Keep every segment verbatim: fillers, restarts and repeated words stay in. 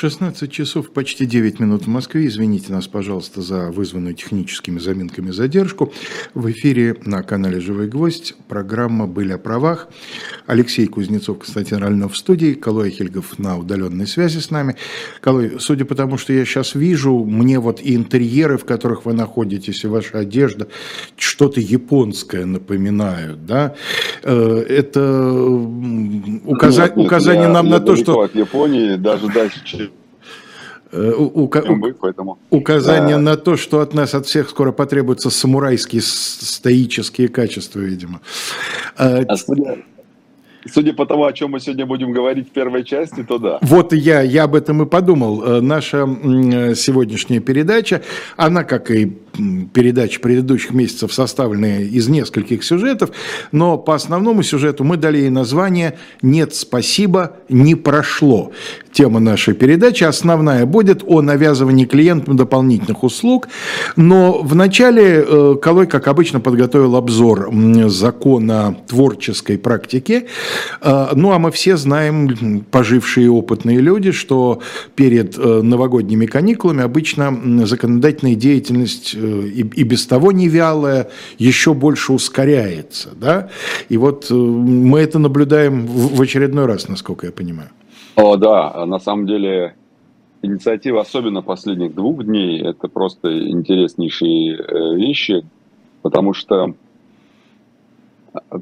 шестнадцать часов, почти девять минут в Москве. Извините нас, пожалуйста, за вызванную техническими заминками задержку. В эфире на канале «Живой гвоздь» программа «Быль о правах». Алексей Кузнецов, Константин Ральнов в студии, Калой Ахильгов на удаленной связи с нами. Калой, судя по тому, что я сейчас вижу, мне вот и интерьеры, в которых вы находитесь, и ваша одежда, что-то японское напоминают, да? Это указа... нет, нет, указание я, нам я на то, что... от Японии, даже дальше, чем... Ука... Вы, указание да. на то, что от нас, от всех скоро потребуются самурайские стоические качества, видимо. А судя... судя по тому, о чем мы сегодня будем говорить в первой части, то да. Вот я, я об этом и подумал. Наша сегодняшняя передача, она, как и передачи предыдущих месяцев, составлены из нескольких сюжетов, но по основному сюжету мы дали ей название «Нет, спасибо, не прошло». Тема нашей передачи основная будет о навязывании клиентам дополнительных услуг, но вначале Калой, как обычно, подготовил обзор закона творческой практики. Ну, а мы все знаем, пожившие опытные люди, что перед новогодними каникулами обычно законодательная деятельность и, и без того невялая еще больше ускоряется, да? И вот мы это наблюдаем в очередной раз, насколько я понимаю. О, да, на самом деле инициатива, особенно последних двух дней, это просто интереснейшие вещи, потому что,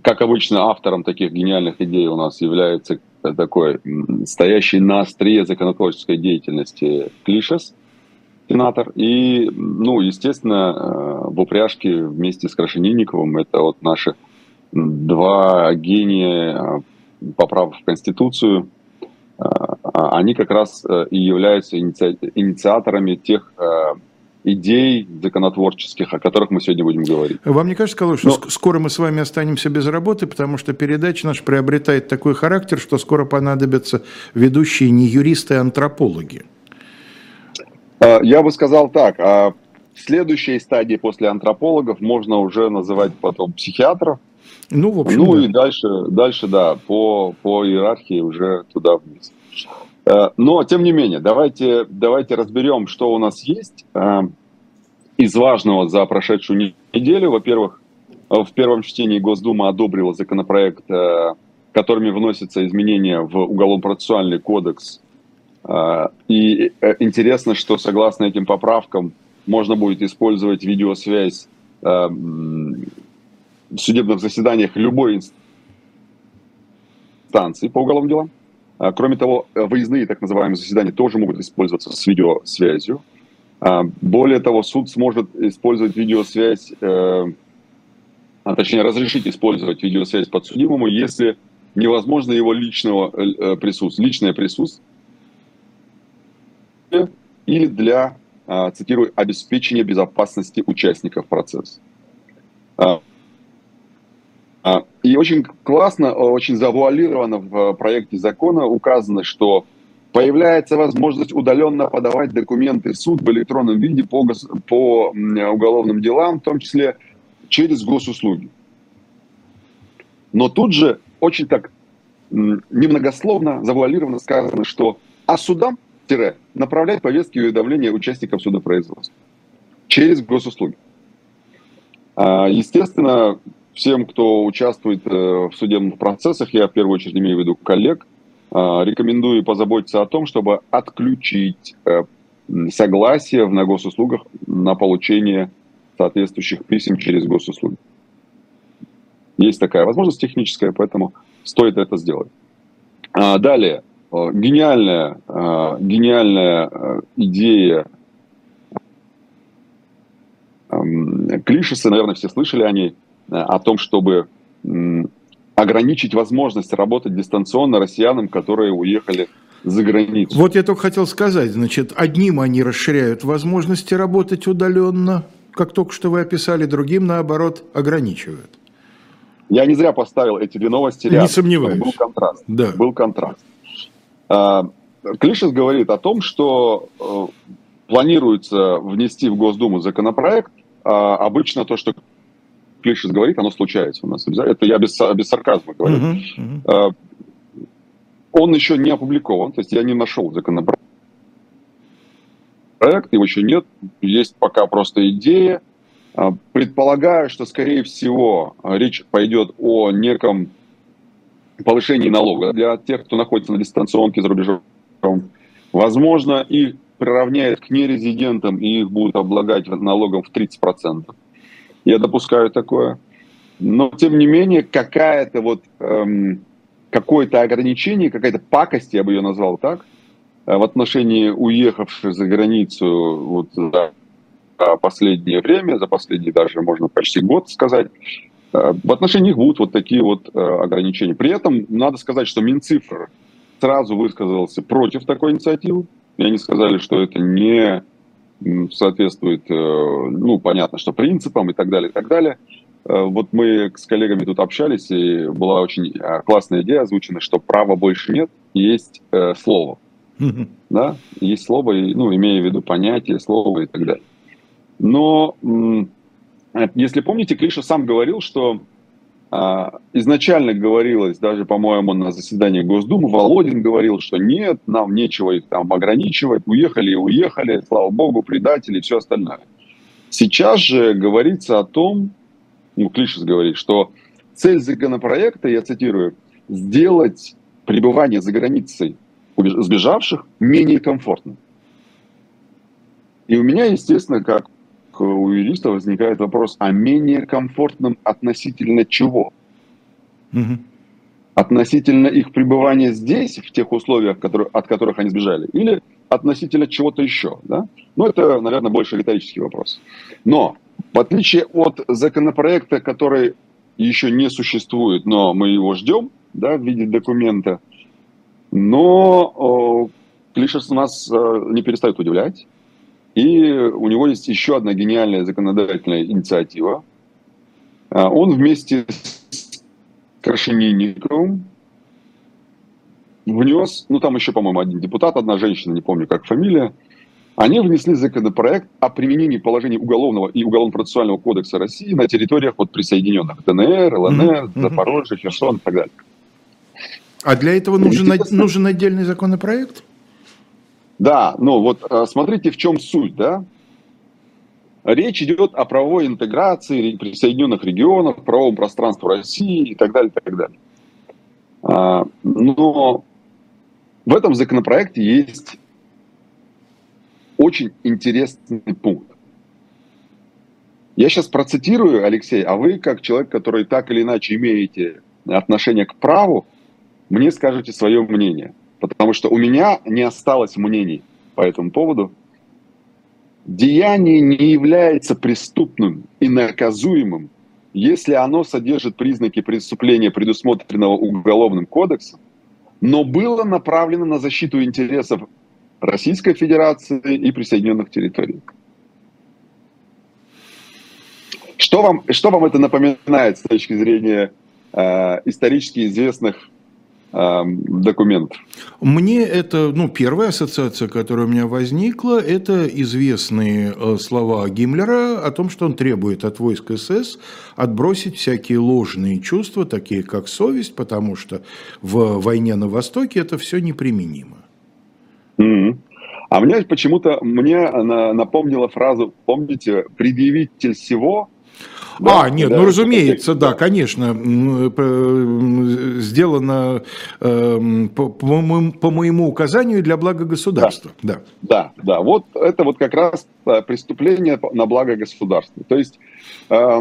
как обычно, автором таких гениальных идей у нас является такой стоящий на острие законотворческой деятельности Клишес, сенатор, и, ну, естественно, в упряжке вместе с Крашенинниковым, это вот наши два гения поправок в Конституцию, они как раз и являются инициаторами тех идей законотворческих, о которых мы сегодня будем говорить. Вам не кажется, Калой, что Но... скоро мы с вами останемся без работы, потому что передача наша приобретает такой характер, что скоро понадобятся ведущие не юристы, а антропологи? Я бы сказал так, а в следующей стадии после антропологов можно уже называть потом психиатров. Ну, в общем, ну да. и дальше, дальше, да, по, по иерархии уже туда вниз. Но, тем не менее, давайте, давайте разберем, что у нас есть из важного за прошедшую неделю. Во-первых, в первом чтении Госдума одобрила законопроект, которыми вносятся изменения в Уголовно-процессуальный кодекс. И интересно, что согласно этим поправкам можно будет использовать видеосвязь в судебных заседаниях любой инстанции по уголовным делам. Кроме того, выездные так называемые заседания тоже могут использоваться с видеосвязью. Более того, суд сможет использовать видеосвязь, а точнее разрешить использовать видеосвязь подсудимому, если невозможно его личного присутствия, личное присутствие или для, цитирую, обеспечения безопасности участников процесса. И очень классно, очень завуалировано в проекте закона указано, что появляется возможность удаленно подавать документы в суд в электронном виде по, по уголовным делам, в том числе через госуслуги. Но тут же очень так немногословно, завуалировано сказано, что а судам тире, направлять повестки и уведомления участникам судопроизводства через госуслуги. Естественно, всем, кто участвует в судебных процессах, я в первую очередь имею в виду коллег, рекомендую позаботиться о том, чтобы отключить согласие на госуслугах на получение соответствующих писем через госуслуги. Есть такая возможность техническая, поэтому стоит это сделать. Далее, гениальная, гениальная идея Клишеса, наверное, все слышали о ней, о том, чтобы ограничить возможность работать дистанционно россиянам, которые уехали за границу. Вот я только хотел сказать, значит, одним они расширяют возможности работать удаленно, как только что вы описали, другим, наоборот, ограничивают. Я не зря поставил эти две новости рядом. Не сомневаюсь. Был контраст. Да. Был контраст. Клишес говорит о том, что планируется внести в Госдуму законопроект. Обычно то, что Клишес говорит, оно случается у нас. Это я без, без сарказма говорю. Uh-huh, uh-huh. Он еще не опубликован, то есть я не нашел законопроект. проект, его еще нет, есть пока просто идея. Предполагаю, что, скорее всего, речь пойдет о неком повышении налога для тех, кто находится на дистанционке за рубежом. Возможно, их приравняют к нерезидентам, и их будут облагать налогом в тридцать процентов. Я допускаю такое. Но, тем не менее, какая-то вот, эм, какое-то ограничение, какая-то пакость, я бы ее назвал так, в отношении уехавших за границу вот за последнее время, за последний даже, можно почти год сказать, в отношении их будут вот такие вот ограничения. При этом надо сказать, что Минцифр сразу высказался против такой инициативы, и они сказали, что это не соответствует, ну, понятно, что принципам и так далее, и так далее. Вот мы с коллегами тут общались, и была очень классная идея озвучена, что права больше нет, есть э, слово. Да, есть слово, ну, имея в виду понятие, слово и так далее. Но, если помните, Клишес сам говорил, что а, изначально говорилось, даже, по-моему, на заседании Госдумы, Володин говорил, что нет, нам нечего их там ограничивать, уехали и уехали, слава богу, предатели и все остальное. Сейчас же говорится о том, ну, Клишес говорит, что цель законопроекта, я цитирую, сделать пребывание за границей сбежавших менее комфортно. И у меня, естественно, как у юриста возникает вопрос, а менее комфортным относительно чего? Угу. Относительно их пребывания здесь, в тех условиях, которые, от которых они сбежали, или относительно чего-то еще? Да? Ну, это, наверное, больше риторический вопрос. Но, в отличие от законопроекта, который еще не существует, но мы его ждем, да, в виде документа, но Клишес нас не перестает удивлять. И у него есть еще одна гениальная законодательная инициатива. Он вместе с Крашенинниковым внес, ну там еще, по-моему, один депутат, одна женщина, не помню, как фамилия, они внесли законопроект о применении положений Уголовного и Уголовно-процессуального кодекса России на территориях вот, присоединенных ДНР, ЛНР, Запорожье, Херсон и так далее. А для этого нужен, нужен отдельный законопроект? Да, ну вот смотрите, в чем суть, да? Речь идет о правовой интеграции присоединенных регионов, правовом пространстве России и так далее, и так далее. Но в этом законопроекте есть очень интересный пункт. Я сейчас процитирую, Алексей, а вы, как человек, который так или иначе имеете отношение к праву, мне скажете свое мнение. Потому что у меня не осталось мнений по этому поводу. Деяние не является преступным и наказуемым, если оно содержит признаки преступления, предусмотренного Уголовным кодексом, но было направлено на защиту интересов Российской Федерации и присоединенных территорий. Что вам, что вам это напоминает с точки зрения э, исторически известных документ? Мне это, ну, первая ассоциация, которая у меня возникла, это известные слова Гиммлера о том, что он требует от войск СС отбросить всякие ложные чувства, такие как совесть, потому что в войне на Востоке это все неприменимо. Mm-hmm. А мне почему-то мне напомнила фразу, помните, «предъявитель всего». Да, а, нет, да, ну разумеется, да, конечно, сделано э, по, по, моему, по моему указанию для блага государства. Да. Да. Да, да, вот это вот как раз преступление на благо государства. То есть, э,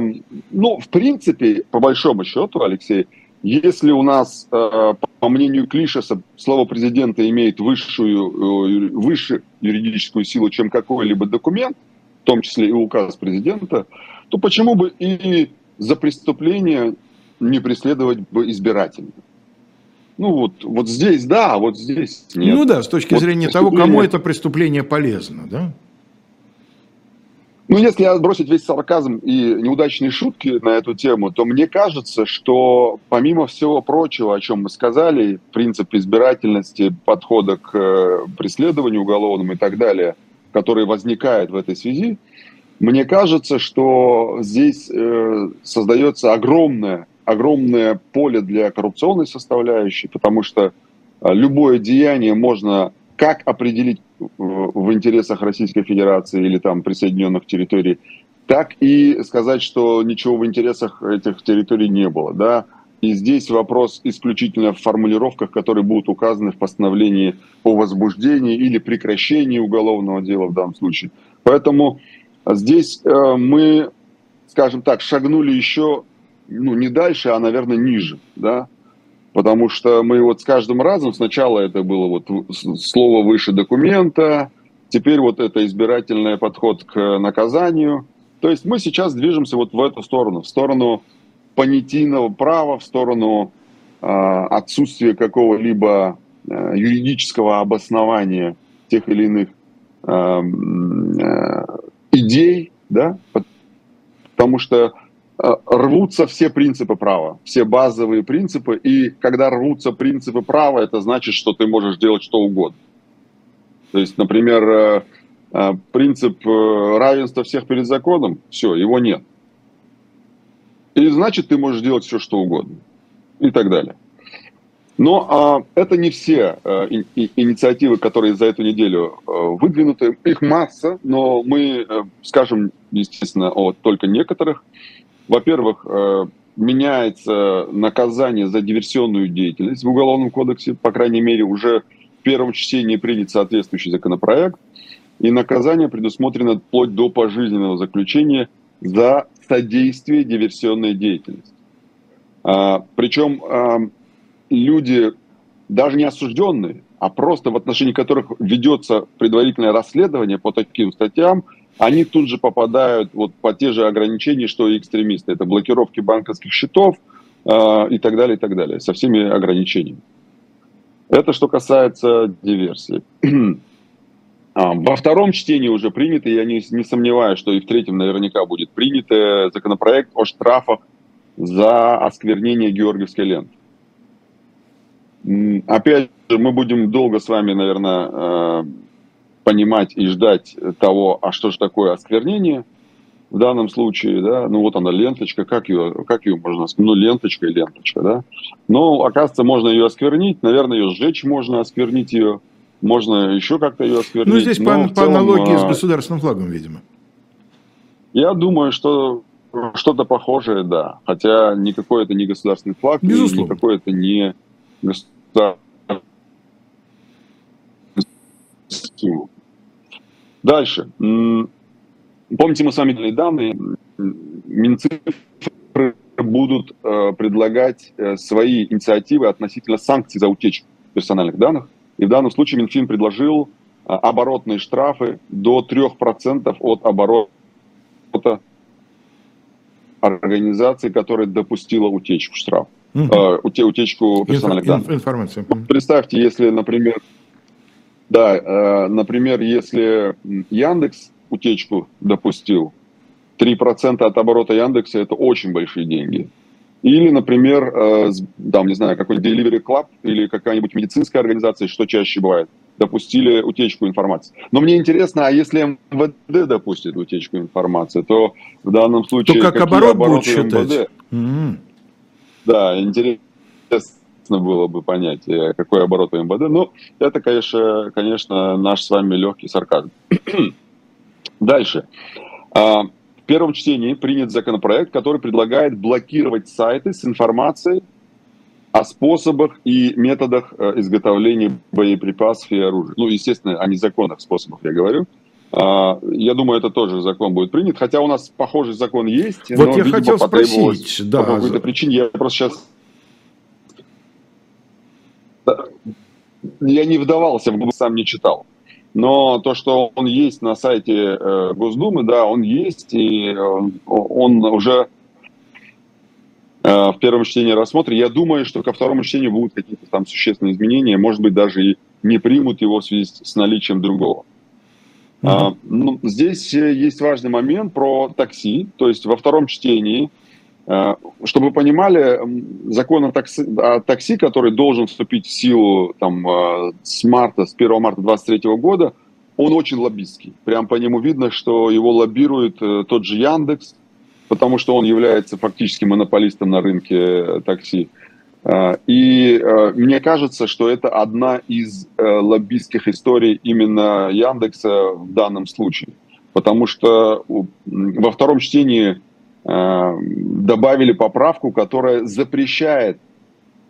ну, в принципе, по большому счету, Алексей, если у нас, э, по мнению Клишеса, слово президента имеет высшую, э, высшую юридическую силу, чем какой-либо документ, в том числе и указ президента, то почему бы и за преступление не преследовать бы избирателей? Ну вот, вот здесь да, а вот здесь нет. Ну да, с точки вот зрения преступление... того, кому это преступление полезно, да? Ну если отбросить весь сарказм и неудачные шутки на эту тему, то мне кажется, что помимо всего прочего, о чем мы сказали, принцип избирательности, подхода к преследованию уголовному и так далее, который возникает в этой связи, мне кажется, что здесь э, создается огромное, огромное поле для коррупционной составляющей, потому что любое деяние можно Как определить в интересах Российской Федерации или там присоединенных территорий, так и сказать, что ничего в интересах этих территорий не было, да? И здесь вопрос исключительно в формулировках, которые будут указаны в постановлении о возбуждении или прекращении уголовного дела в данном случае. Поэтому здесь мы, скажем так, шагнули еще, ну, не дальше, а, наверное, ниже, да? Потому что мы вот с каждым разом, сначала это было вот слово выше документа, теперь вот это избирательный подход к наказанию. То есть мы сейчас движемся вот в эту сторону, в сторону понятийного права, в сторону э, отсутствия какого-либо э, юридического обоснования тех или иных э, э, идей, да? Потому что рвутся все принципы права, все базовые принципы, и когда рвутся принципы права, это значит, что ты можешь делать что угодно. То есть, например, принцип равенства всех перед законом, все, его нет. И значит, ты можешь делать все, что угодно, и так далее. Но это не все инициативы, которые за эту неделю выдвинуты, их масса, но мы скажем, естественно, о только некоторых. Во-первых, меняется наказание за диверсионную деятельность в Уголовном кодексе. По крайней мере, уже в первом чтении принят соответствующий законопроект. И наказание предусмотрено вплоть до пожизненного заключения за содействие диверсионной деятельности. Причем люди, даже не осужденные, а просто в отношении которых ведется предварительное расследование по таким статьям, они тут же попадают вот по те же ограничения, что и экстремисты. Это блокировки банковских счетов э, и так далее, и так далее, со всеми ограничениями. Это что касается диверсии. Во втором чтении уже принято, я не, не сомневаюсь, что и в третьем наверняка будет принят законопроект о штрафах за осквернение Георгиевской ленты. Опять же, мы будем долго с вами, наверное, э, понимать и ждать того, а что же такое осквернение в данном случае, да, ну вот она ленточка, как ее, как ее можно, ну ленточка и ленточка, да, но оказывается можно ее осквернить, наверное, ее сжечь можно, осквернить ее, можно еще как-то ее осквернить. Ну здесь но по, по целом, аналогии с государственным флагом, видимо. Я думаю, что что-то похожее, да, хотя никакой это не государственный флаг, безусловно, никакой это не государственный. Дальше. Помните, мы с вами дали данные. Минцифры будут предлагать свои инициативы относительно санкций за утечку персональных данных. И в данном случае Минфин предложил оборотные штрафы до трёх процентов от оборота организации, которая допустила утечку штраф, mm-hmm. утечку персональных Инф- данных. Информация. Представьте, если, например... Да, например, если Яндекс утечку допустил, три процента от оборота Яндекса – это очень большие деньги. Или, например, там, не знаю, какой-нибудь Delivery Club или какая-нибудь медицинская организация, что чаще бывает, допустили утечку информации. Но мне интересно, а если МВД допустит утечку информации, то в данном случае… То как оборот будут считать? МВД? Да, интересно было бы понять, какой оборот у МВД. Но это, конечно, конечно, наш с вами легкий сарказм. Дальше. В первом чтении принят законопроект, который предлагает блокировать сайты с информацией о способах и методах изготовления боеприпасов и оружия. Ну, естественно, о незаконных способах я говорю. Я думаю, это тоже закон будет принят. Хотя у нас похожий закон есть. Вот но, я видимо, хотел спросить. Да. По какой-то причине я просто сейчас... Я не вдавался, сам не читал. Но то, что он есть на сайте Госдумы, да, он есть, и он уже в первом чтении рассмотрен. Я думаю, что ко второму чтению будут какие-то там существенные изменения, может быть, даже и не примут его в связи с наличием другого. Mm-hmm. Ну, здесь есть важный момент про такси, то есть во втором чтении. Чтобы вы понимали, закон о такси, о такси, который должен вступить в силу там, с марта, с первого марта две тысячи двадцать третьего года, он очень лоббистский. Прям по нему видно, что его лоббирует тот же Яндекс, потому что он является фактически монополистом на рынке такси. И мне кажется, что это одна из лоббистских историй именно Яндекса в данном случае. Потому что во втором чтении добавили поправку, которая запрещает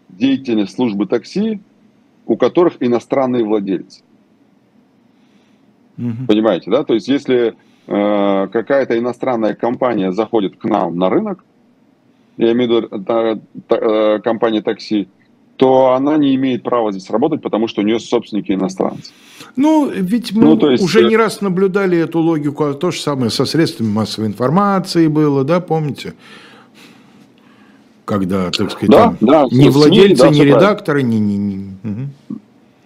деятельность службы такси, у которых иностранные владельцы. Mm-hmm. Понимаете, да? То есть если какая-то иностранная компания заходит к нам на рынок, я имею в виду компания такси, то она не имеет права здесь работать, потому что у нее собственники иностранцы. Ну, ведь мы ну, то есть... уже не раз наблюдали эту логику, то же самое со средствами массовой информации было, да, помните? Когда, так сказать, да, там да, ни владельцы, СМИ, да, ни редакторы, ни... ни, ни. Угу.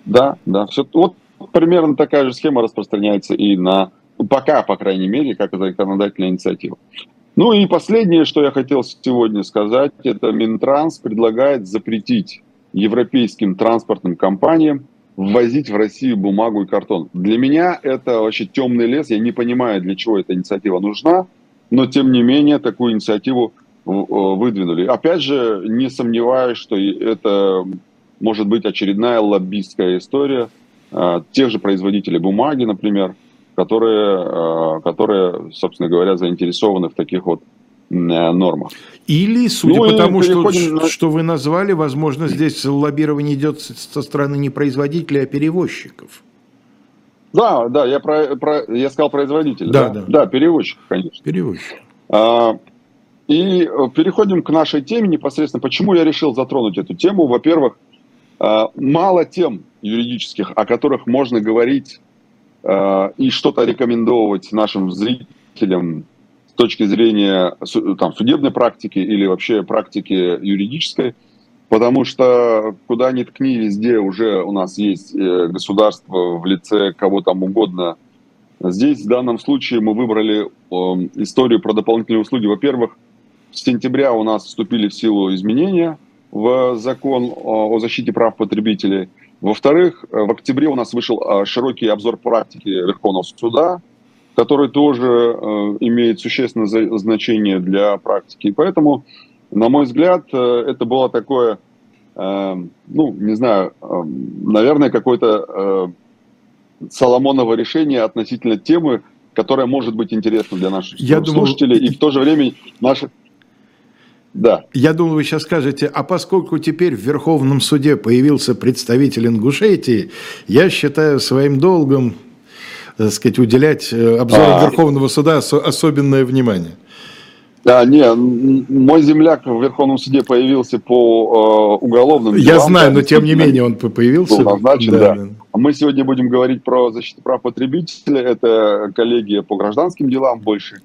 Да, да, все. Вот примерно такая же схема распространяется и на... Пока, по крайней мере, как законодательная инициатива. Ну и последнее, что я хотел сегодня сказать, это Минтранс предлагает запретить европейским транспортным компаниям ввозить в Россию бумагу и картон. Для меня это вообще темный лес, я не понимаю, для чего эта инициатива нужна, но тем не менее такую инициативу выдвинули. Опять же, не сомневаюсь, что это может быть очередная лоббистская история тех же производителей бумаги, например, которые, которые, собственно говоря, заинтересованы в таких вот нормах. Или, судя ну, по тому, что, на... что вы назвали, возможно, здесь лоббирование идет со стороны не производителей, а перевозчиков. Да, да, я, про, про, я сказал производитель. Да, да, да. Да, перевозчик, конечно. Перевозчик. А, и переходим к нашей теме непосредственно. Почему я решил затронуть эту тему? Во-первых, мало тем юридических, о которых можно говорить и что-то рекомендовать нашим зрителям с точки зрения там, судебной практики или вообще практики юридической, потому что куда ни ткни, везде уже у нас есть государство в лице кого там угодно. Здесь в данном случае мы выбрали историю про дополнительные услуги. Во-первых, с сентября у нас вступили в силу изменения в закон о защите прав потребителей. Во-вторых, в октябре у нас вышел широкий обзор практики Верховного суда, который тоже имеет существенное значение для практики. И поэтому, на мой взгляд, это было такое, ну, не знаю, наверное, какое-то соломоново решение относительно темы, которая может быть интересна для наших Я слушателей думал... и в то же время наших... Да. Я думал, вы сейчас скажете, а поскольку теперь в Верховном суде появился представитель Ингушетии, я считаю своим долгом, так сказать, уделять обзору а, Верховного суда ос- особенное внимание. Да, не, мой земляк в Верховном суде появился по э, уголовным делам. Я знаю, но тем не менее он появился. Был назначен, да, да. Да. Мы сегодня будем говорить про защиту прав потребителя, это коллегия по гражданским делам больше.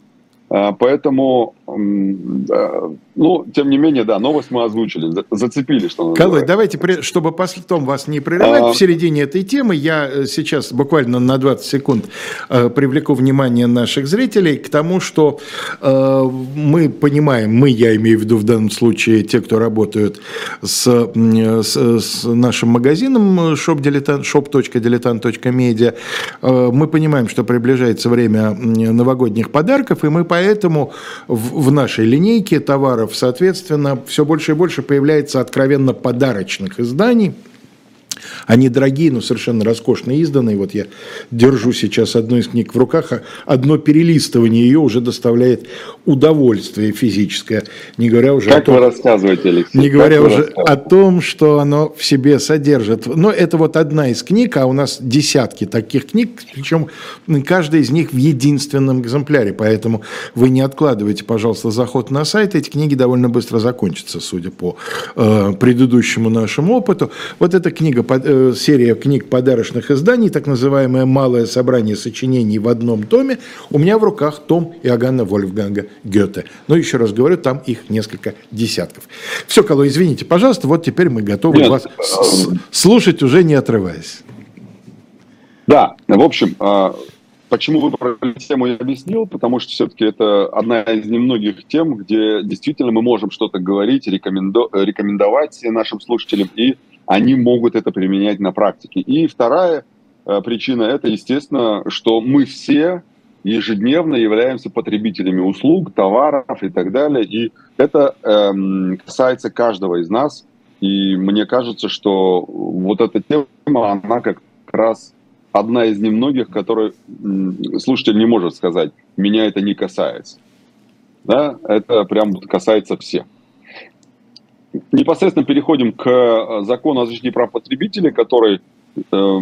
Поэтому, ну, тем не менее, да, новость мы озвучили, зацепили, что называется. Калой, давайте, чтобы потом вас не прерывать а... в середине этой темы, я сейчас буквально на двадцать секунд привлеку внимание наших зрителей к тому, что мы понимаем, мы, я имею в виду в данном случае те, кто работают с, с, с нашим магазином шоп точка дилетант точка медиа, мы понимаем, что приближается время новогодних подарков, и мы по Поэтому в нашей линейке товаров, соответственно, все больше и больше появляется откровенно подарочных изданий. Они дорогие, но совершенно роскошно изданные. Вот я держу сейчас одну из книг в руках, а одно перелистывание ее уже доставляет удовольствие физическое. Не говоря уже, как о, том, вы рассказываете, Алексей, не говоря уже о том, что оно в себе содержит. Но это вот одна из книг, а у нас десятки таких книг, причем каждая из них в единственном экземпляре. Поэтому вы не откладывайте, пожалуйста, заход на сайт. Эти книги довольно быстро закончатся, судя по э, предыдущему нашему опыту. Вот эта книга серия книг подарочных изданий, так называемое «Малое собрание сочинений в одном томе», у меня в руках том Иоганна Вольфганга Гёте. Но еще раз говорю, там их несколько десятков. Все, Калой, извините, пожалуйста, вот теперь мы готовы Нет. вас слушать, уже не отрываясь. Да, в общем, почему выбрали тему, я объяснил, потому что все-таки это одна из немногих тем, где действительно мы можем что-то говорить, рекоменду... рекомендовать нашим слушателям и они могут это применять на практике. И вторая э, причина – это, естественно, что мы все ежедневно являемся потребителями услуг, товаров и так далее. И это э, касается каждого из нас. И мне кажется, что вот эта тема, она как раз одна из немногих, которую слушатель не может сказать, меня это не касается. Да? Это прям касается всех. Непосредственно переходим к закону о защите прав потребителей, который, э,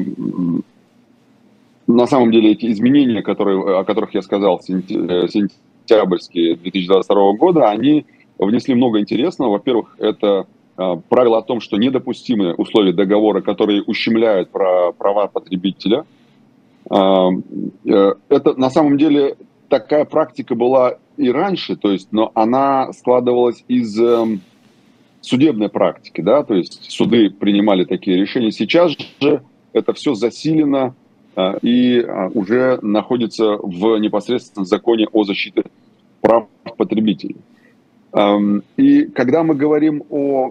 на самом деле, эти изменения, которые, о которых я сказал, сентябрьские две тысячи двадцать второго года, они внесли много интересного. Во-первых, это э, правило о том, что недопустимы условия договора, которые ущемляют права потребителя. Э, э, это, на самом деле, такая практика была и раньше, то есть, но она складывалась из... Э, судебной практики, да, то есть суды принимали такие решения. Сейчас же это все засилено и уже находится в непосредственном законе о защите прав потребителей. И когда мы говорим о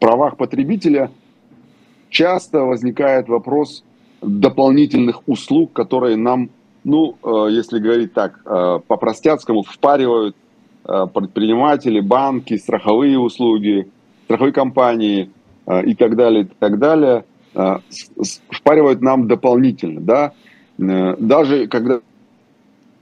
правах потребителя, часто возникает вопрос дополнительных услуг, которые нам, ну, если говорить так, по-простяцкому впаривают предприниматели, банки, страховые услуги, страховые компании и так далее, и так далее, впаривают нам дополнительно. Да? Даже когда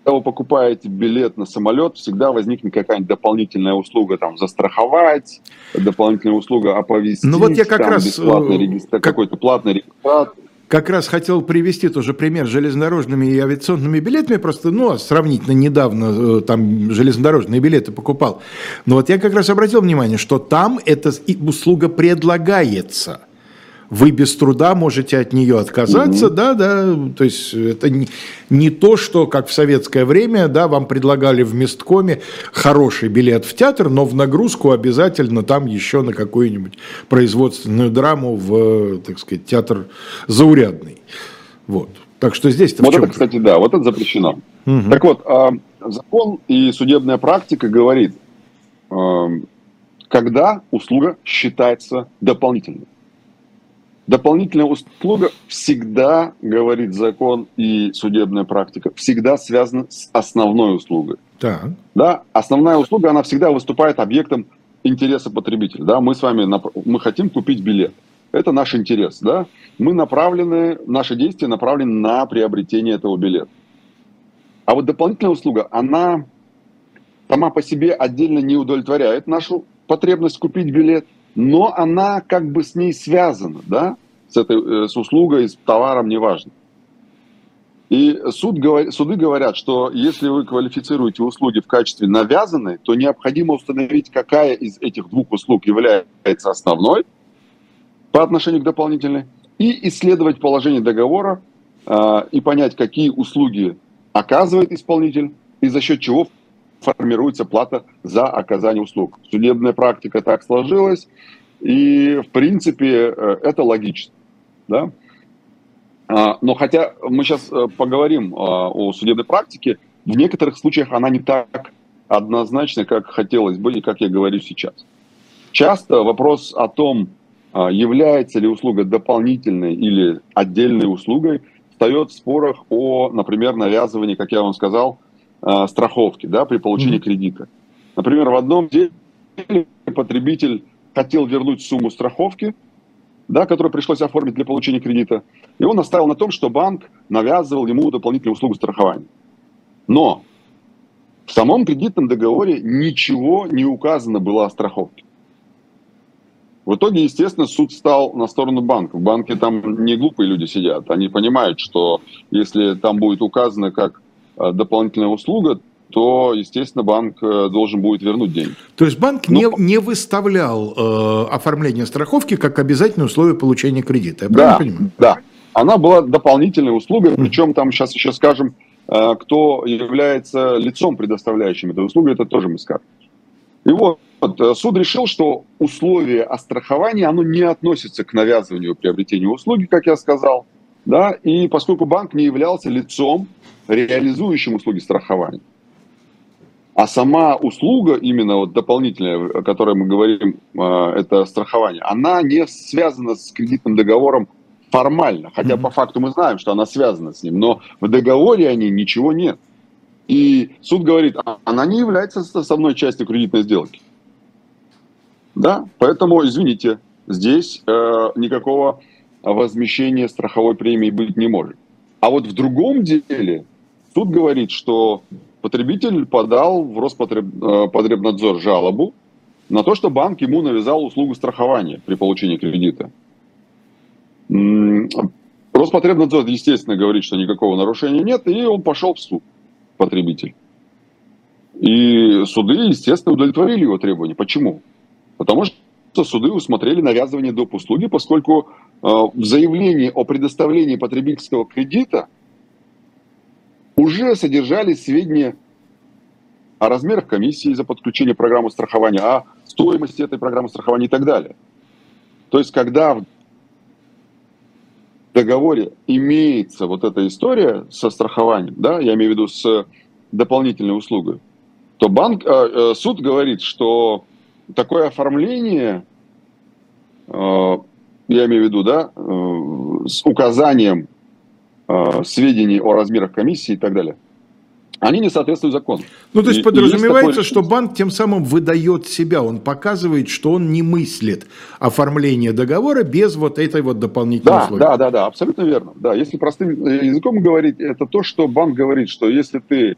вы покупаете билет на самолет, всегда возникнет какая-нибудь дополнительная услуга там, застраховать, дополнительная услуга оповестить, ну, вот я как там, раз... бесплатный регистр... как... какой-то платный регистратор. Как раз хотел привести тоже пример с железнодорожными и авиационными билетами, просто, ну, сравнительно недавно там железнодорожные билеты покупал. Но вот я как раз обратил внимание, что там эта услуга предлагается. Вы без труда можете от нее отказаться, mm-hmm. да, да, то есть это не, не то, что, как в советское время, да, вам предлагали в месткоме хороший билет в театр, но в нагрузку обязательно там еще на какую-нибудь производственную драму в, так сказать, театр заурядный, вот. Так что здесь-то вот в чем это, кстати, да, вот это запрещено. Mm-hmm. Так вот, закон и судебная практика говорит, когда услуга считается дополнительной. Дополнительная услуга всегда, говорит закон и судебная практика, всегда связана с основной услугой. Да. Да? Основная услуга, она всегда выступает объектом интереса потребителя. Да? Мы с вами нап... мы хотим купить билет. Это наш интерес. Да? Мы направлены, наши действия направлены на приобретение этого билета. А вот дополнительная услуга, она сама по себе отдельно не удовлетворяет нашу потребность купить билет. Но она как бы с ней связана, да, с этой, с услугой, с товаром, неважно. И суд, суды говорят, что если вы квалифицируете услуги в качестве навязанной, то необходимо установить, какая из этих двух услуг является основной по отношению к дополнительной, и исследовать положение договора э, и понять, какие услуги оказывает исполнитель и за счет чего формируется плата за оказание услуг. Судебная практика так сложилась, и, в принципе, это логично. Да? Но хотя мы сейчас поговорим о судебной практике, в некоторых случаях она не так однозначна, как хотелось бы и как я говорю сейчас. Часто вопрос о том, является ли услуга дополнительной или отдельной услугой, встает в спорах о, например, навязывании, как я вам сказал, страховки, да, при получении кредита. Например, в одном деле потребитель хотел вернуть сумму страховки, да, которую пришлось оформить для получения кредита, и он настаивал на том, что банк навязывал ему дополнительную услугу страхования. Но в самом кредитном договоре ничего не указано было о страховке. В итоге, естественно, суд стал на сторону банка. В банке там не глупые люди сидят, они понимают, что если там будет указано как дополнительная услуга, то, естественно, банк должен будет вернуть деньги. То есть банк Но... не, не выставлял э, оформление страховки как обязательное условие получения кредита, я правильно да, понимаю? Да, она была дополнительной услугой, mm-hmm. причем там сейчас еще скажем, э, кто является лицом, предоставляющим эту услугу, это тоже мы скажем. И вот суд решил, что условие о страховании, оно не относится к навязыванию приобретению услуги, как я сказал, да, и поскольку банк не являлся лицом, реализующим услуги страхования. А сама услуга, именно вот дополнительная, о которой мы говорим, это страхование, она не связана с кредитным договором формально, хотя mm-hmm. по факту мы знаем, что она связана с ним, но в договоре о ней ничего нет. И суд говорит, она не является составной частью кредитной сделки. Да, поэтому, извините, здесь э, никакого возмещения страховой премии быть не может. А вот в другом деле суд говорит, что потребитель подал в Роспотребнадзор жалобу на то, что банк ему навязал услугу страхования при получении кредита. Роспотребнадзор, естественно, говорит, что никакого нарушения нет, и он пошел в суд, потребитель. И суды, естественно, удовлетворили его требования. Почему? Потому что суды усмотрели навязывание доп. Услуги, поскольку э, в заявлении о предоставлении потребительского кредита уже содержались сведения о размерах комиссии за подключение программы страхования, о стоимости этой программы страхования и так далее. То есть, когда в договоре имеется вот эта история со страхованием, да, я имею в виду с дополнительной услугой, то банк, э, суд говорит, что такое оформление, э, я имею в виду, да, э, с указанием э, сведений о размерах комиссии и так далее, они не соответствуют закону. Ну, то есть и, подразумевается, есть такой... что банк тем самым выдает себя, он показывает, что он не мыслит оформление договора без вот этой вот дополнительной да, услуги. Да, да, да, абсолютно верно. Да, если простым языком говорить, это то, что банк говорит, что если ты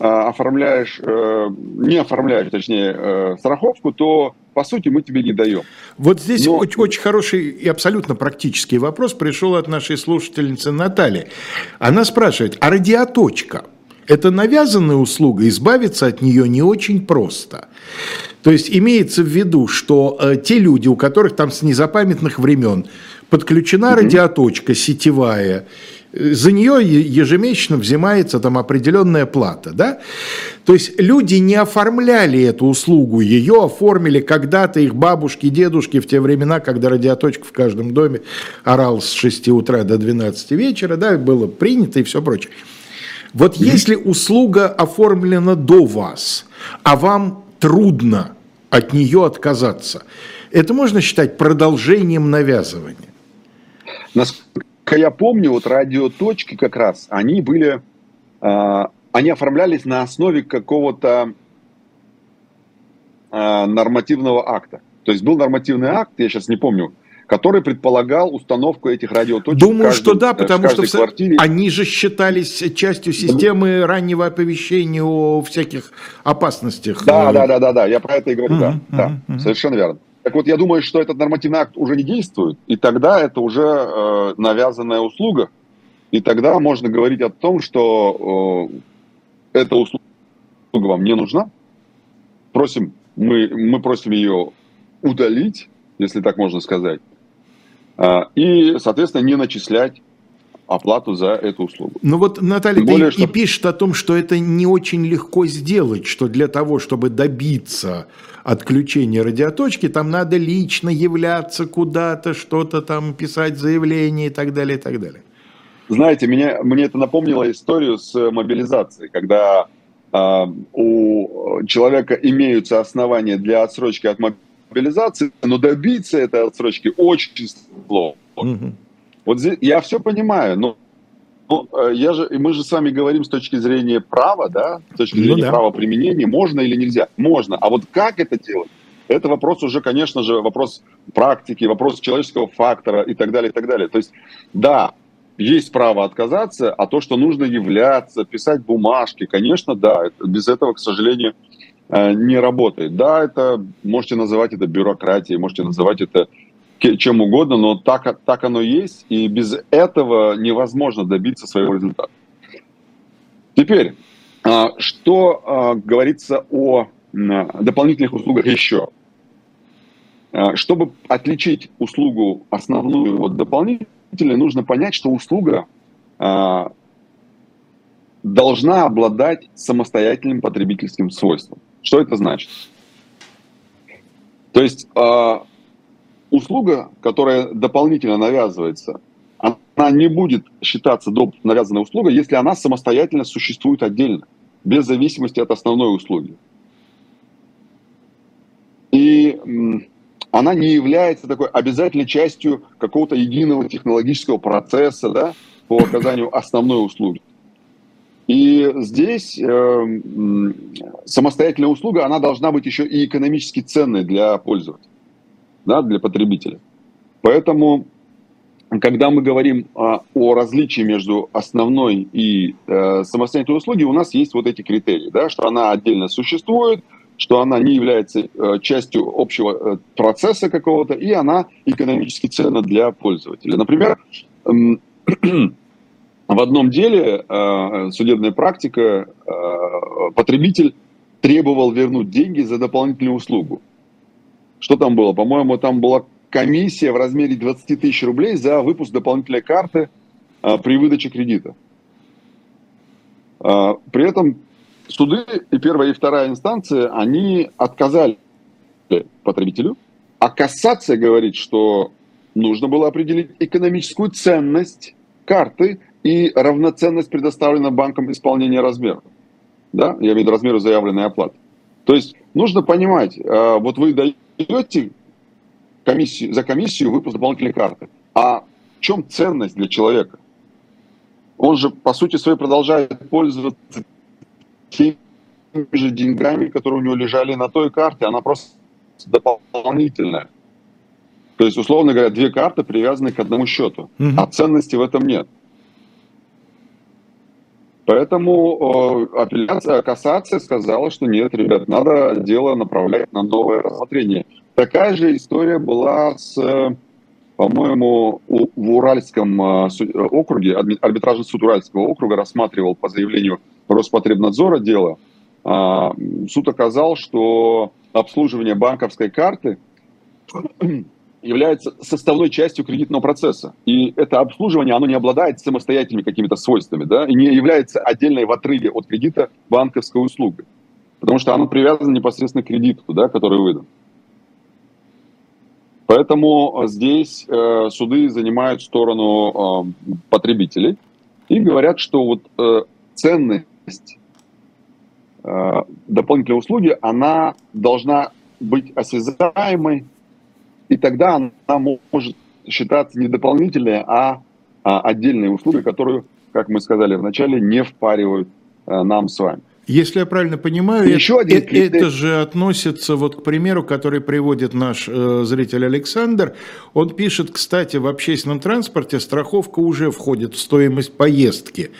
оформляешь, не оформляешь, точнее, страховку, то, по сути, мы тебе не даем. Вот здесь Но... очень, очень хороший и абсолютно практический вопрос пришел от нашей слушательницы Натальи. Она спрашивает, а радиоточка? Это навязанная услуга, избавиться от нее не очень просто. То есть имеется в виду, что э, те люди, у которых там с незапамятных времен подключена mm-hmm. радиоточка сетевая, э, за нее ежемесячно взимается там определенная плата, да? То есть люди не оформляли эту услугу, ее оформили когда-то их бабушки, дедушки в те времена, когда радиоточка в каждом доме орала с шести утра до двенадцати вечера, да, было принято и все прочее. Вот если услуга оформлена до вас, а вам трудно от нее отказаться, это можно считать продолжением навязывания? Насколько я помню, вот радиоточки как раз, они были, э, они оформлялись на основе какого-то э, нормативного акта. То есть был нормативный акт, я сейчас не помню, который предполагал установку этих радиоточек. Думаю, в каждом, что да, потому что в... квартире. Они же считались частью системы да. раннего оповещения о всяких опасностях. Да, да, да, да, да. Я про это и говорю, угу, да. Угу, да. Угу. Совершенно верно. Так вот, я думаю, что этот нормативный акт уже не действует, и тогда это уже э, навязанная услуга, и тогда можно говорить о том, что э, эта услуга вам не нужна. Просим, мы, мы просим ее удалить, если так можно сказать. И, соответственно, не начислять оплату за эту услугу. Ну вот Наталья более, и, что... и пишет о том, что это не очень легко сделать, что для того, чтобы добиться отключения радиоточки, там надо лично являться куда-то, что-то там писать, заявление и так далее, и так далее. Знаете, меня, мне это напомнило историю с мобилизацией, когда э, у человека имеются основания для отсрочки от мобилизации, мобилизации, но добиться этой отсрочки очень сложно. Угу. Вот здесь я все понимаю, но, но я же, мы же с вами говорим с точки зрения права, да, с точки зрения ну, да. права применения, можно или нельзя? Можно. А вот как это делать? Это вопрос уже, конечно же, вопрос практики, вопрос человеческого фактора и так далее, и так далее. То есть, да, есть право отказаться, а то, что нужно являться, писать бумажки, конечно, да, без этого, к сожалению, не работает. Да, это можете называть это бюрократией, можете называть это чем угодно, но так, так оно есть, и без этого невозможно добиться своего результата. Теперь, что говорится о дополнительных услугах еще? Чтобы отличить услугу основную от дополнительной, нужно понять, что услуга должна обладать самостоятельным потребительским свойством. Что это значит? То есть э, услуга, которая дополнительно навязывается, она не будет считаться доп. Навязанной услугой, если она самостоятельно существует отдельно, без зависимости от основной услуги. И э, она не является такой обязательной частью какого-то единого технологического процесса, да, по оказанию основной услуги. И здесь э, самостоятельная услуга, она должна быть еще и экономически ценной для пользователя. да, для потребителя. Поэтому, когда мы говорим а, о различии между основной и э, самостоятельной услугой, у нас есть вот эти критерии, да, что она отдельно существует, что она не является э, частью общего э, процесса какого-то, и она экономически ценна для пользователя. Например, э, э, в одном деле э, судебная практика, э, потребитель требовал вернуть деньги за дополнительную услугу. Что там было? По-моему, там была комиссия в размере двадцать тысяч рублей за выпуск дополнительной карты а, при выдаче кредита. А, при этом суды и первая и вторая инстанция, они отказали потребителю, а кассация говорит, что нужно было определить экономическую ценность карты и равноценность предоставленного банком исполнения размера. Да? Я имею в виду размеру заявленной оплаты. То есть нужно понимать, а, вот вы даете комиссию, за комиссию выпуск дополнительной карты. А в чем ценность для человека? Он же, по сути своей, продолжает пользоваться теми же деньгами, которые у него лежали на той карте. Она просто дополнительная. То есть, условно говоря, две карты привязаны к одному счету. Mm-hmm. А ценности в этом нет. Поэтому э, апелляция, кассация сказала, что нет, ребят, надо дело направлять на новое рассмотрение. Такая же история была с, по-моему, в Уральском округе, арбитражный суд Уральского округа рассматривал по заявлению Роспотребнадзора дело. Суд оказал, что обслуживание банковской карты является составной частью кредитного процесса. И это обслуживание, оно не обладает самостоятельными какими-то свойствами, да, и не является отдельной в отрыве от кредита банковской услугой, потому что оно привязано непосредственно к кредиту, да, который выдан. Поэтому здесь э, суды занимают сторону э, потребителей и говорят, что вот, э, ценность э, дополнительной услуги, она должна быть осязаемой, и тогда она может считаться не дополнительной, а, а отдельной услугой, которую, как мы сказали вначале, не впаривают э, нам с вами. Если я правильно понимаю, Еще это, один... это же относится вот к примеру, который приводит наш э, зритель Александр. Он пишет, кстати, в общественном транспорте страховка уже входит в стоимость поездки.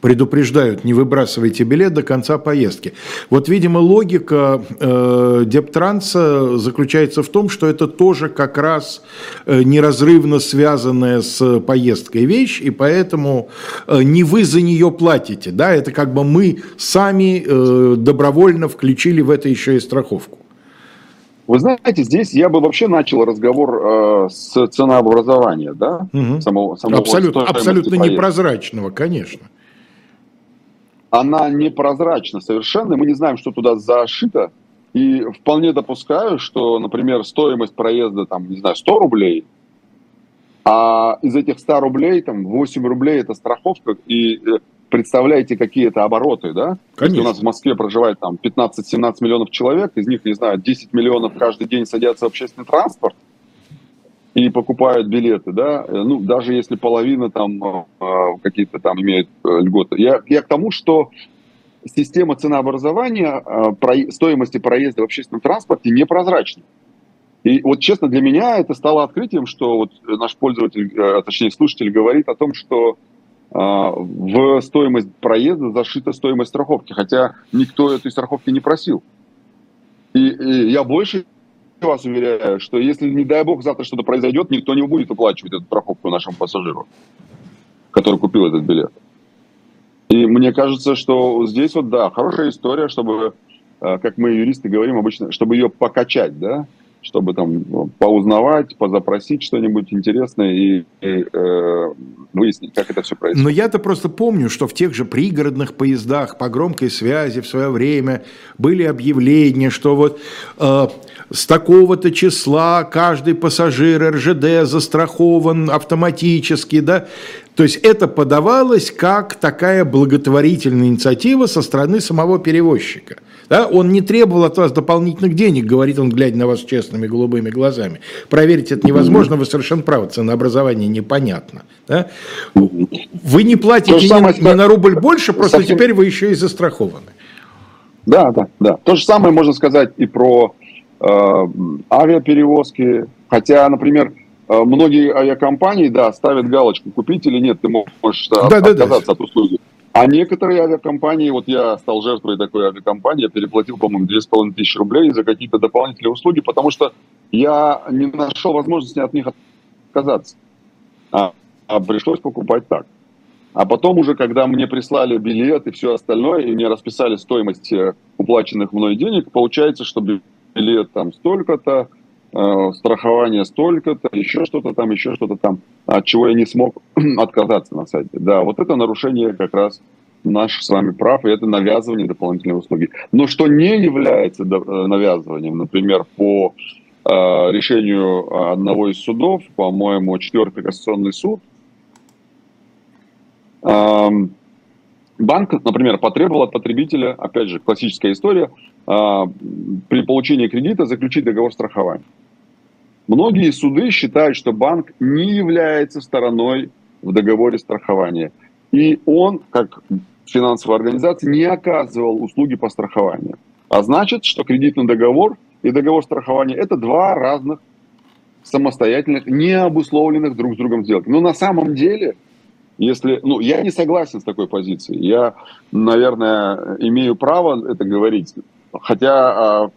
Предупреждают, не выбрасывайте билет до конца поездки. Вот, видимо, логика э, Дептранса заключается в том, что это тоже как раз э, неразрывно связанная с поездкой вещь, и поэтому э, не вы за нее платите. Да? Это как бы мы сами э, добровольно включили в это еще и страховку. Вы знаете, здесь я бы вообще начал разговор э, с ценообразования. Да? Угу. Само, само абсолютно абсолютно непрозрачного, конечно. Она непрозрачна совершенно, мы не знаем, что туда зашито, и вполне допускаю, что, например, стоимость проезда, там, не знаю, сто рублей, а из этих ста рублей, там, восемь рублей – это страховка, и представляете, какие это обороты, да? Конечно. Если у нас в Москве проживает, там, пятнадцать-семнадцать миллионов человек, из них, не знаю, десять миллионов каждый день садятся в общественный транспорт и покупают билеты, да, ну, даже если половина там какие-то там имеют льготы. Я, я к тому, что система ценообразования про, стоимости проезда в общественном транспорте непрозрачна. И вот, честно, для меня это стало открытием, что вот наш пользователь, точнее, слушатель говорит о том, что в стоимость проезда зашита стоимость страховки, хотя никто этой страховки не просил. И, и я больше... вас уверяю, что если, не дай бог, завтра что-то произойдет, никто не будет уплачивать эту страховку нашему пассажиру, который купил этот билет. И мне кажется, что здесь вот, да, хорошая история, чтобы, как мы юристы говорим обычно, чтобы ее покачать, да, чтобы там поузнавать, позапросить что-нибудь интересное и, и э, выяснить, как это все происходит. Но я-то просто помню, что в тех же пригородных поездах по громкой связи в свое время были объявления, что вот э, с такого-то числа каждый пассажир эр жэ дэ застрахован автоматически, да. То есть это подавалось как такая благотворительная инициатива со стороны самого перевозчика. Да? Он не требовал от вас дополнительных денег, говорит он, глядя на вас честными голубыми глазами. Проверить это невозможно, вы совершенно правы, ценообразование непонятно. Да? Вы не платите ни, самое... ни на рубль больше, просто совсем... теперь вы еще и застрахованы. Да, да, да. То же самое можно сказать и про э, авиаперевозки, Хотя, например, многие авиакомпании, да, ставят галочку «купить или нет», ты можешь да, от, да, отказаться да. от услуги. А некоторые авиакомпании, вот я стал жертвой такой авиакомпании, я переплатил, по-моему, две с половиной тысячи рублей за какие-то дополнительные услуги, потому что я не нашел возможности от них отказаться. А, а пришлось покупать так. А потом уже, когда мне прислали билет и все остальное, и мне расписали стоимость уплаченных мной денег, получается, что билет там столько-то, э, страхование столько-то, еще что-то там, еще что-то там, от чего я не смог отказаться на сайте. Да, вот это нарушение как раз наших с вами прав, и это навязывание дополнительной услуги. Но что не является навязыванием, например, по э, решению одного из судов, по-моему, четвертый Конституционный суд, банк, например, потребовал от потребителя, опять же, классическая история, при получении кредита заключить договор страхования. Многие суды считают, что банк не является стороной в договоре страхования. И он, как финансовая организация, не оказывал услуги по страхованию. А значит, что кредитный договор и договор страхования – это два разных самостоятельных, не обусловленных друг с другом сделки. Но на самом деле... Если, ну, я не согласен с такой позицией. Я, наверное, имею право это говорить. Хотя э,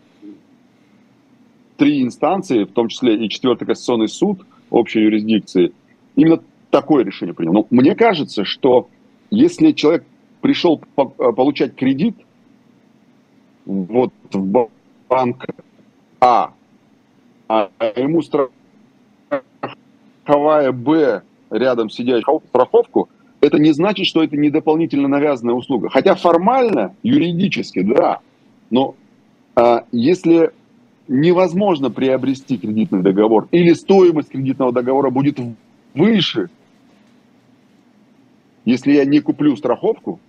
три инстанции, в том числе и четвертый Конституционный суд общей юрисдикции, именно такое решение принял. Но мне кажется, что если человек пришел по- получать кредит вот, в банк А, а ему страховая Б, рядом сидящую страховку, это не значит, что это не дополнительно навязанная услуга. Хотя формально, юридически, да. Но а, если невозможно приобрести кредитный договор или стоимость кредитного договора будет выше, если я не куплю страховку,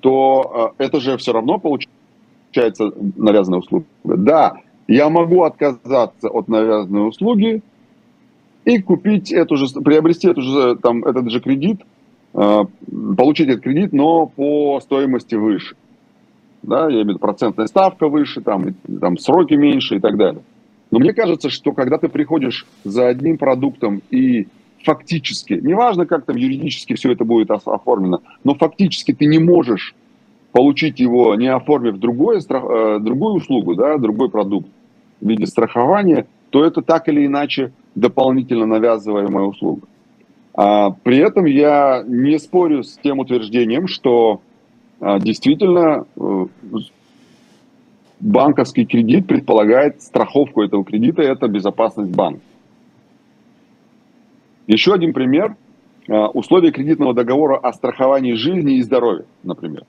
то а, это же все равно получается навязанная услуга. Да, я могу отказаться от навязанной услуги, и купить эту же, приобрести эту же, там, этот же кредит, э, получить этот кредит, но по стоимости выше. Да, я имею в виду, процентная ставка выше, там, и, там, сроки меньше и так далее. Но мне кажется, что когда ты приходишь за одним продуктом и фактически, неважно, как там юридически все это будет оформлено, но фактически ты не можешь получить его, не оформив другое, э, другую услугу, да, другой продукт в виде страхования, то это так или иначе дополнительно навязываемая услуга. А, при этом я не спорю с тем утверждением, что а, действительно э, банковский кредит предполагает страховку этого кредита, это безопасность банка. Еще один пример. А, условия кредитного договора о страховании жизни и здоровья, например.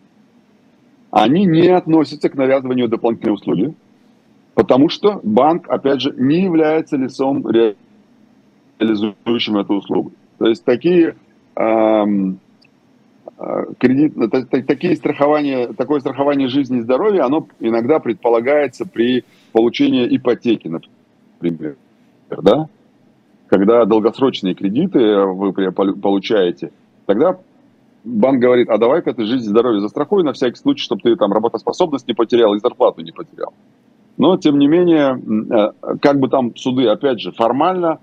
Они не относятся к навязыванию дополнительной услуги, потому что банк, опять же, не является лицом реализации, реализующим эту услугу. То есть такие, эм, э, кредит, такие страхования, такое страхование жизни и здоровья, оно иногда предполагается при получении ипотеки, например. Да? Когда долгосрочные кредиты вы получаете, тогда банк говорит, а давай-ка ты жизнь и здоровье застрахуй на всякий случай, чтобы ты там работоспособность не потерял и зарплату не потерял. Но, тем не менее, э, как бы там суды, опять же, формально.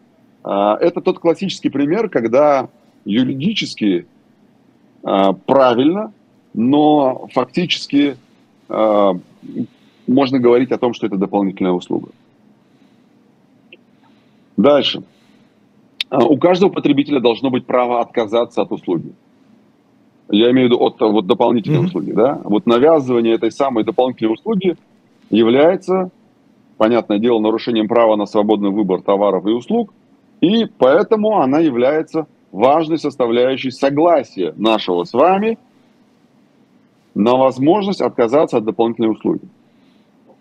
Это тот классический пример, когда юридически э, правильно, но фактически э, можно говорить о том, что это дополнительная услуга. Дальше. У каждого потребителя должно быть право отказаться от услуги. Я имею в виду от вот, дополнительной mm-hmm. услуги. Да? Вот навязывание этой самой дополнительной услуги является, понятное дело, нарушением права на свободный выбор товаров и услуг. И поэтому она является важной составляющей согласия нашего с вами на возможность отказаться от дополнительной услуги.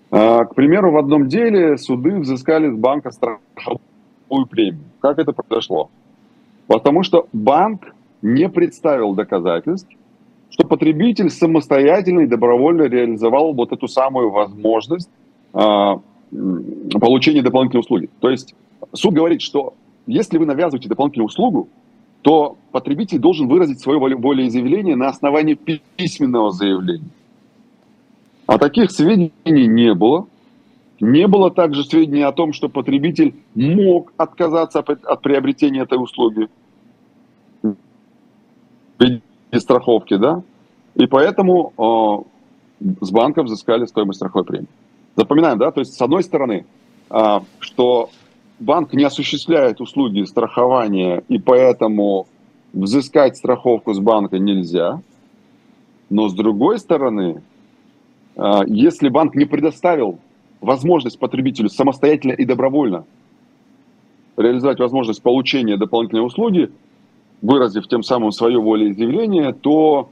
К примеру, в одном деле суды взыскали с банка страховую премию. Как это произошло? Потому что банк не представил доказательств, что потребитель самостоятельно и добровольно реализовал вот эту самую возможность получения дополнительной услуги. То есть суд говорит, что если вы навязываете дополнительную услугу, то потребитель должен выразить свое волеизъявление на основании письменного заявления. А таких сведений не было. Не было также сведений о том, что потребитель мог отказаться от приобретения этой услуги в виде страховки, да? И поэтому э, с банков взыскали стоимость страховой премии. Запоминаем, да? То есть, с одной стороны, э, что банк не осуществляет услуги страхования, и поэтому взыскать страховку с банка нельзя. Но с другой стороны, э, если банк не предоставил возможность потребителю самостоятельно и добровольно реализовать возможность получения дополнительной услуги, выразив тем самым свое волеизъявление, то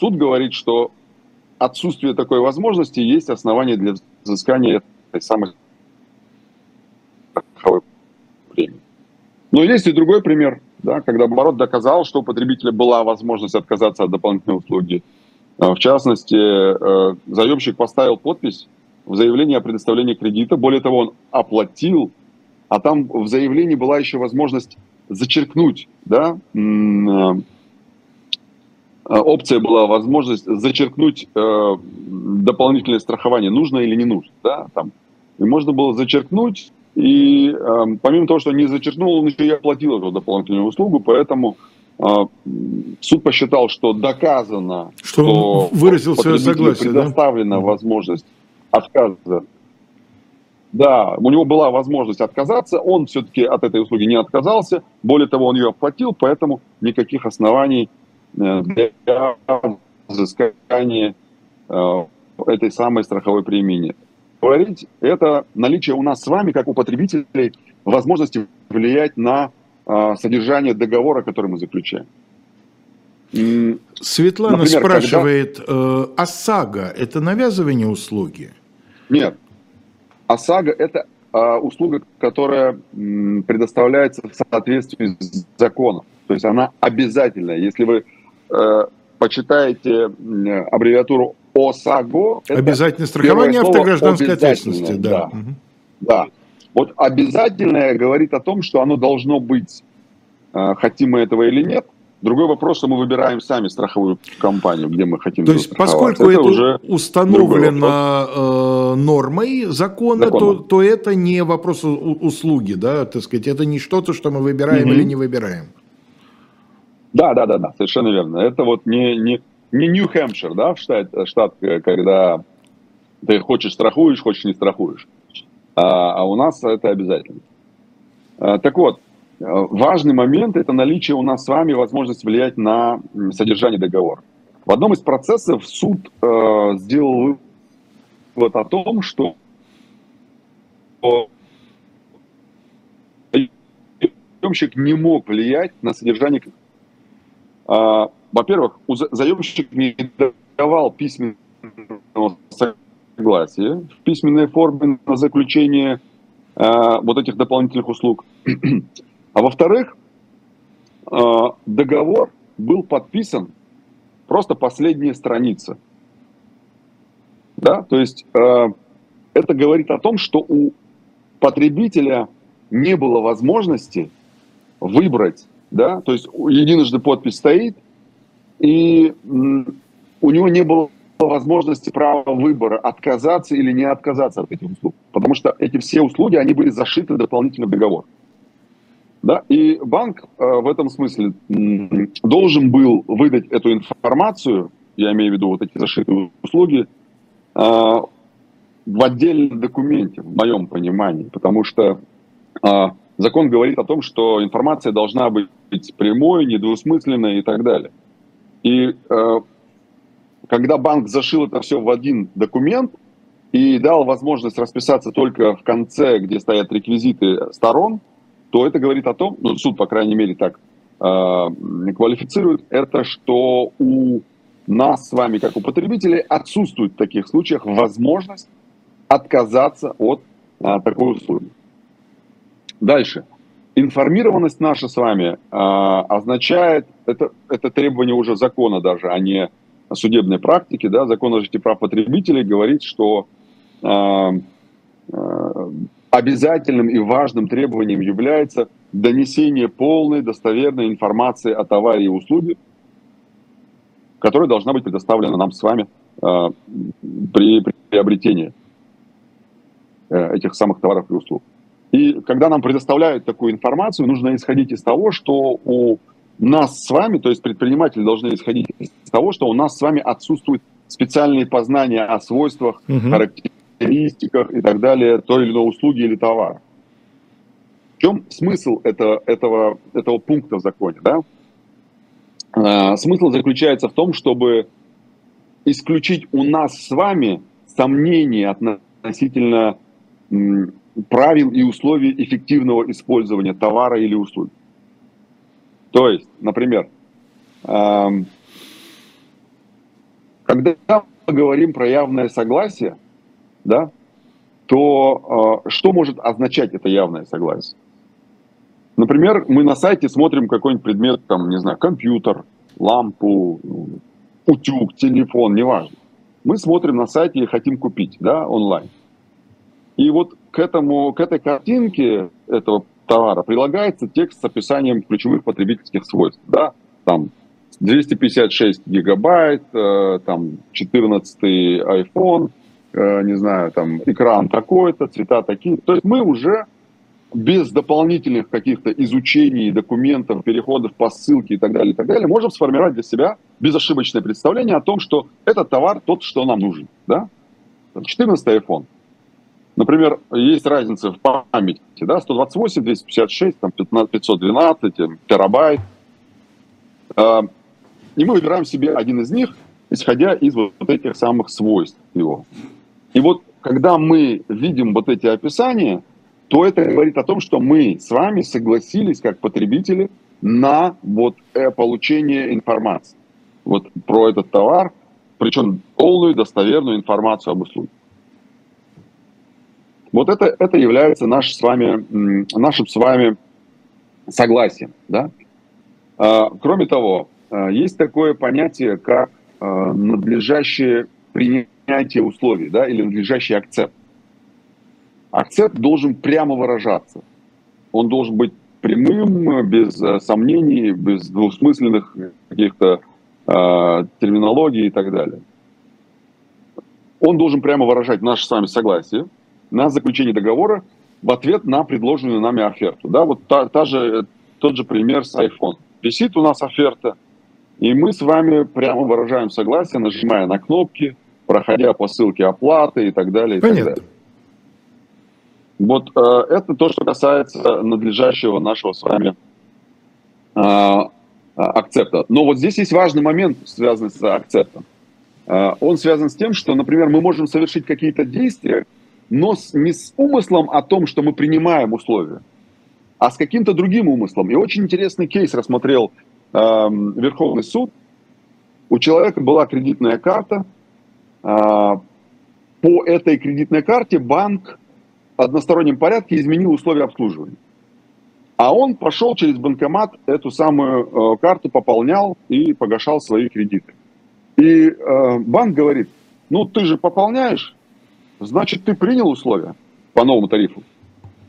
суд говорит, что отсутствие такой возможности есть основание для взыскания этой самой страховой премии. Но есть и другой пример, да, когда оборот доказал, что у потребителя была возможность отказаться от дополнительной услуги. В частности, заемщик поставил подпись в заявлении о предоставлении кредита. Более того, он оплатил, а там в заявлении была еще возможность зачеркнуть, да, опция была возможность зачеркнуть дополнительное страхование, нужно или не нужно, да, там. И можно было зачеркнуть, и помимо того, что не зачеркнул, он еще и оплатил эту дополнительную услугу, поэтому суд посчитал, что доказано, что, что выразил свое согласие, предоставлена, да? Возможность отказа. Да, у него была возможность отказаться, он все-таки от этой услуги не отказался, более того, он ее оплатил, поэтому никаких оснований для взыскания этой самой страховой премии нет. Говорить, это наличие у нас с вами, как у потребителей, возможности влиять на содержание договора, который мы заключаем. Светлана, например, спрашивает, когда... ОСАГО – это навязывание услуги? Нет. ОСАГО – это а, услуга, которая м, предоставляется в соответствии с законом. То есть она обязательная. Если вы э, почитаете аббревиатуру ОСАГО… Обязательное страхование автогражданской ответственности. Да. Да. Угу. Да. Вот обязательное говорит о том, что оно должно быть, хотим мы этого или нет. Другой вопрос, что мы выбираем сами страховую компанию, где мы хотим. То есть, поскольку это, это уже установлено нормой закона, то, то это не вопрос услуги, да, так сказать, это не что-то, что мы выбираем угу. или не выбираем. Да, да, да, да, совершенно верно. Это вот не, не, не Нью-Хэмпшир, да, в штат, штат, когда ты хочешь страхуешь, хочешь не страхуешь. А у нас это обязательно. Так вот, важный момент – это наличие у нас с вами возможности влиять на содержание договора. В одном из процессов суд сделал вывод о том, что заемщик не мог влиять на содержание. Во-первых, заемщик не давал письменного согласия в письменной форме на заключение э, вот этих дополнительных услуг. А во-вторых, э, договор был подписан просто последняя страница. Да? То есть э, это говорит о том, что у потребителя не было возможности выбрать. Да? То есть единожды подпись стоит, и м, у него не было возможности, права выбора, отказаться или не отказаться от этих услуг. Потому что эти все услуги, они были зашиты дополнительно в договор. Да? И банк э, в этом смысле м- должен был выдать эту информацию, я имею в виду вот эти зашитые услуги, э, в отдельном документе, в моем понимании. Потому что э, закон говорит о том, что информация должна быть прямой, недвусмысленной и так далее. И э, когда банк зашил это все в один документ и дал возможность расписаться только в конце, где стоят реквизиты сторон, то это говорит о том, ну, суд, по крайней мере, так э, квалифицирует, это что у нас с вами, как у потребителей, отсутствует в таких случаях возможность отказаться от э, такой услуги. Дальше. Информированность наша с вами э, означает, это, это требование уже закона даже, а не судебной практики, да, закон о защите прав потребителей говорит, что э, э, обязательным и важным требованием является донесение полной достоверной информации о товаре и услуге, которая должна быть предоставлена нам с вами э, при приобретении. этих самых товаров и услуг. И когда нам предоставляют такую информацию, нужно исходить из того, что у нас с вами, то есть предприниматели должны исходить из того, что у нас с вами отсутствуют специальные познания о свойствах, угу. характеристиках и так далее той или иной услуги или товара. В чем смысл это, этого, этого пункта в законе? Да? А, смысл заключается в том, чтобы исключить у нас с вами сомнения относительно м, правил и условий эффективного использования товара или услуги. То есть, например, э, когда мы говорим про явное согласие, да, то э, что может означать это явное согласие? Например, мы на сайте смотрим какой-нибудь предмет, там, не знаю, компьютер, лампу, утюг, телефон, неважно. Мы смотрим на сайте и хотим купить, да, онлайн. И вот к этому, к этой картинке этого товара прилагается текст с описанием ключевых потребительских свойств, да, там двести пятьдесят шесть гигабайт, э, там четырнадцатый айфон, э, не знаю, там экран такой-то, цвета такие. То есть мы уже без дополнительных каких-то изучений, документов, переходов по ссылке и так далее, и так далее, можем сформировать для себя безошибочное представление о том, что этот товар тот, что нам нужен, да, четырнадцатый айфон. Например, есть разница в памяти, да, сто двадцать восемь, двести пятьдесят шесть, там, пятьсот двенадцать, терабайт. И мы выбираем себе один из них, исходя из вот этих самых свойств его. И вот, когда мы видим вот эти описания, то это говорит о том, что мы с вами согласились, как потребители, на вот получение информации вот про этот товар, причем полную достоверную информацию об услуге. Вот это, это является наш с вами, нашим с вами согласием. Да? Кроме того, есть такое понятие, как надлежащее принятие условий, да, или надлежащий акцепт. Акцепт должен прямо выражаться. Он должен быть прямым, без сомнений, без двусмысленных каких-то терминологий и так далее. Он должен прямо выражать наше с вами согласие на заключение договора в ответ на предложенную нами оферту. Да, вот та, та же, тот же пример с iPhone. Висит у нас оферта, и мы с вами прямо выражаем согласие, нажимая на кнопки, проходя по ссылке оплаты и так далее. И Понятно. Так далее. Вот э, это то, что касается надлежащего нашего с вами э, акцепта. Но вот здесь есть важный момент, связанный с акцептом. Э, он связан с тем, что, например, мы можем совершить какие-то действия, но не с умыслом о том, что мы принимаем условия, а с каким-то другим умыслом. И очень интересный кейс рассмотрел э, Верховный суд. У человека была кредитная карта. Э, по этой кредитной карте банк в одностороннем порядке изменил условия обслуживания. А он пошел через банкомат, эту самую э, карту пополнял и погашал свои кредиты. И э, банк говорит: ну ты же пополняешь, значит, ты принял условия по новому тарифу.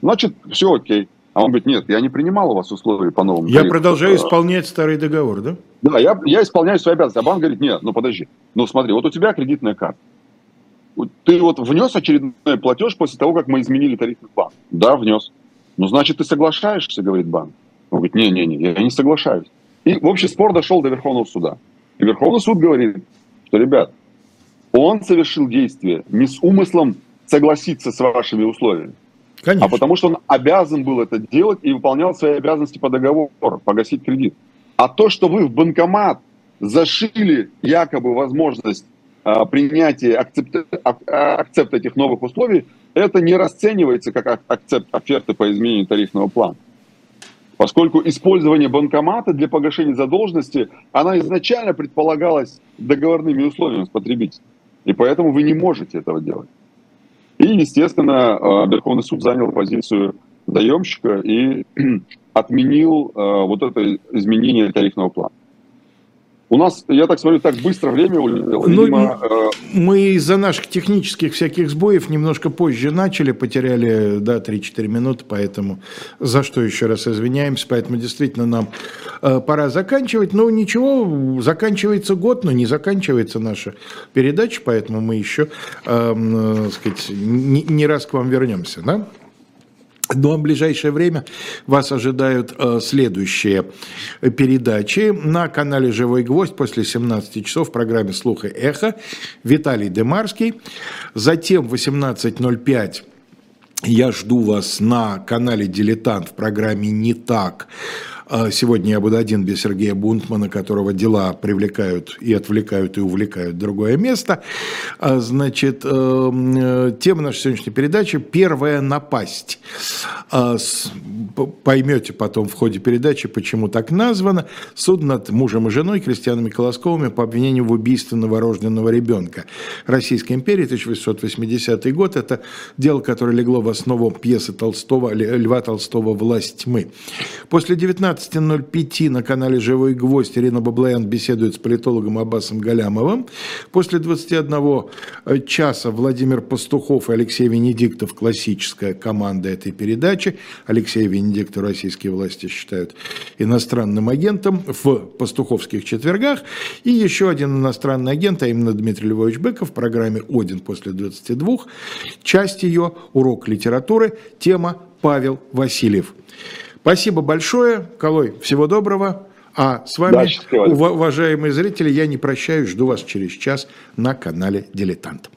Значит, все окей. А он говорит: нет, я не принимал у вас условия по новому тарифу. Я продолжаю исполнять старый договор, да? Да, я, я исполняю свои обязанности. А банк говорит: нет, ну подожди. Ну смотри, вот у тебя кредитная карта. Ты вот внес очередной платеж после того, как мы изменили тарифный план? Да, внес. Ну значит, ты соглашаешься, говорит банк. Он говорит: не-не-не, я не соглашаюсь. И в общем спор дошел до Верховного суда. И Верховный суд говорит, что, ребят, он совершил действие не с умыслом согласиться с вашими условиями, Конечно. а потому что он обязан был это делать и выполнял свои обязанности по договору, погасить кредит. А то, что вы в банкомат зашили якобы возможность а, принятия акцепта, а, акцепта этих новых условий, это не расценивается как акцепт оферты по изменению тарифного плана. Поскольку использование банкомата для погашения задолженности, она изначально предполагалась договорными условиями с потребителем. И поэтому вы не можете этого делать. И, естественно, Верховный суд занял позицию заемщика и отменил вот это изменение тарифного плана. У нас, я так смотрю, так быстро время улетело. Видимо, ну, мы из-за наших технических всяких сбоев немножко позже начали, потеряли, да, три-четыре минуты, поэтому за что еще раз извиняемся, поэтому действительно нам э, пора заканчивать. Но ничего, заканчивается год, но не заканчивается наша передача, поэтому мы еще, э, э, сказать, не, не раз к вам вернемся, да? Но в ближайшее время вас ожидают э, следующие передачи на канале «Живой гвоздь» после семнадцати часов в программе «Слух и эхо» Виталий Дымарский. Затем в восемнадцать ноль пять я жду вас на канале «Дилетант» в программе «Не так». Сегодня я буду один без Сергея Бунтмана, которого дела привлекают и отвлекают, и увлекают в другое место. Значит, тема нашей сегодняшней передачи – «Первая напасть». Поймете потом в ходе передачи, почему так названо. Суд над мужем и женой, крестьянами Колосковыми, по обвинению в убийстве новорожденного ребенка. Российская империя, тысяча восемьсот восьмидесятый год. Это дело, которое легло в основу пьесы Толстого, Льва Толстого «Власть тьмы». После девятнадцати ноль пять на канале «Живой гвоздь» Ирина Баблоян беседует с политологом Аббасом Галямовым. После двадцати одного часа Владимир Пастухов и Алексей Венедиктов, классическая команда этой передачи. Алексей Венедиктов российские власти считают иностранным агентом в пастуховских четвергах. И еще один иностранный агент, а именно Дмитрий Львович Быков в программе «Один» после двадцати двух. Часть ее «Урок литературы». Тема «Павел Васильев». Спасибо большое, Калой, всего доброго. А с вами, да, уважаемые зрители, я не прощаюсь, жду вас через час на канале «Дилетант».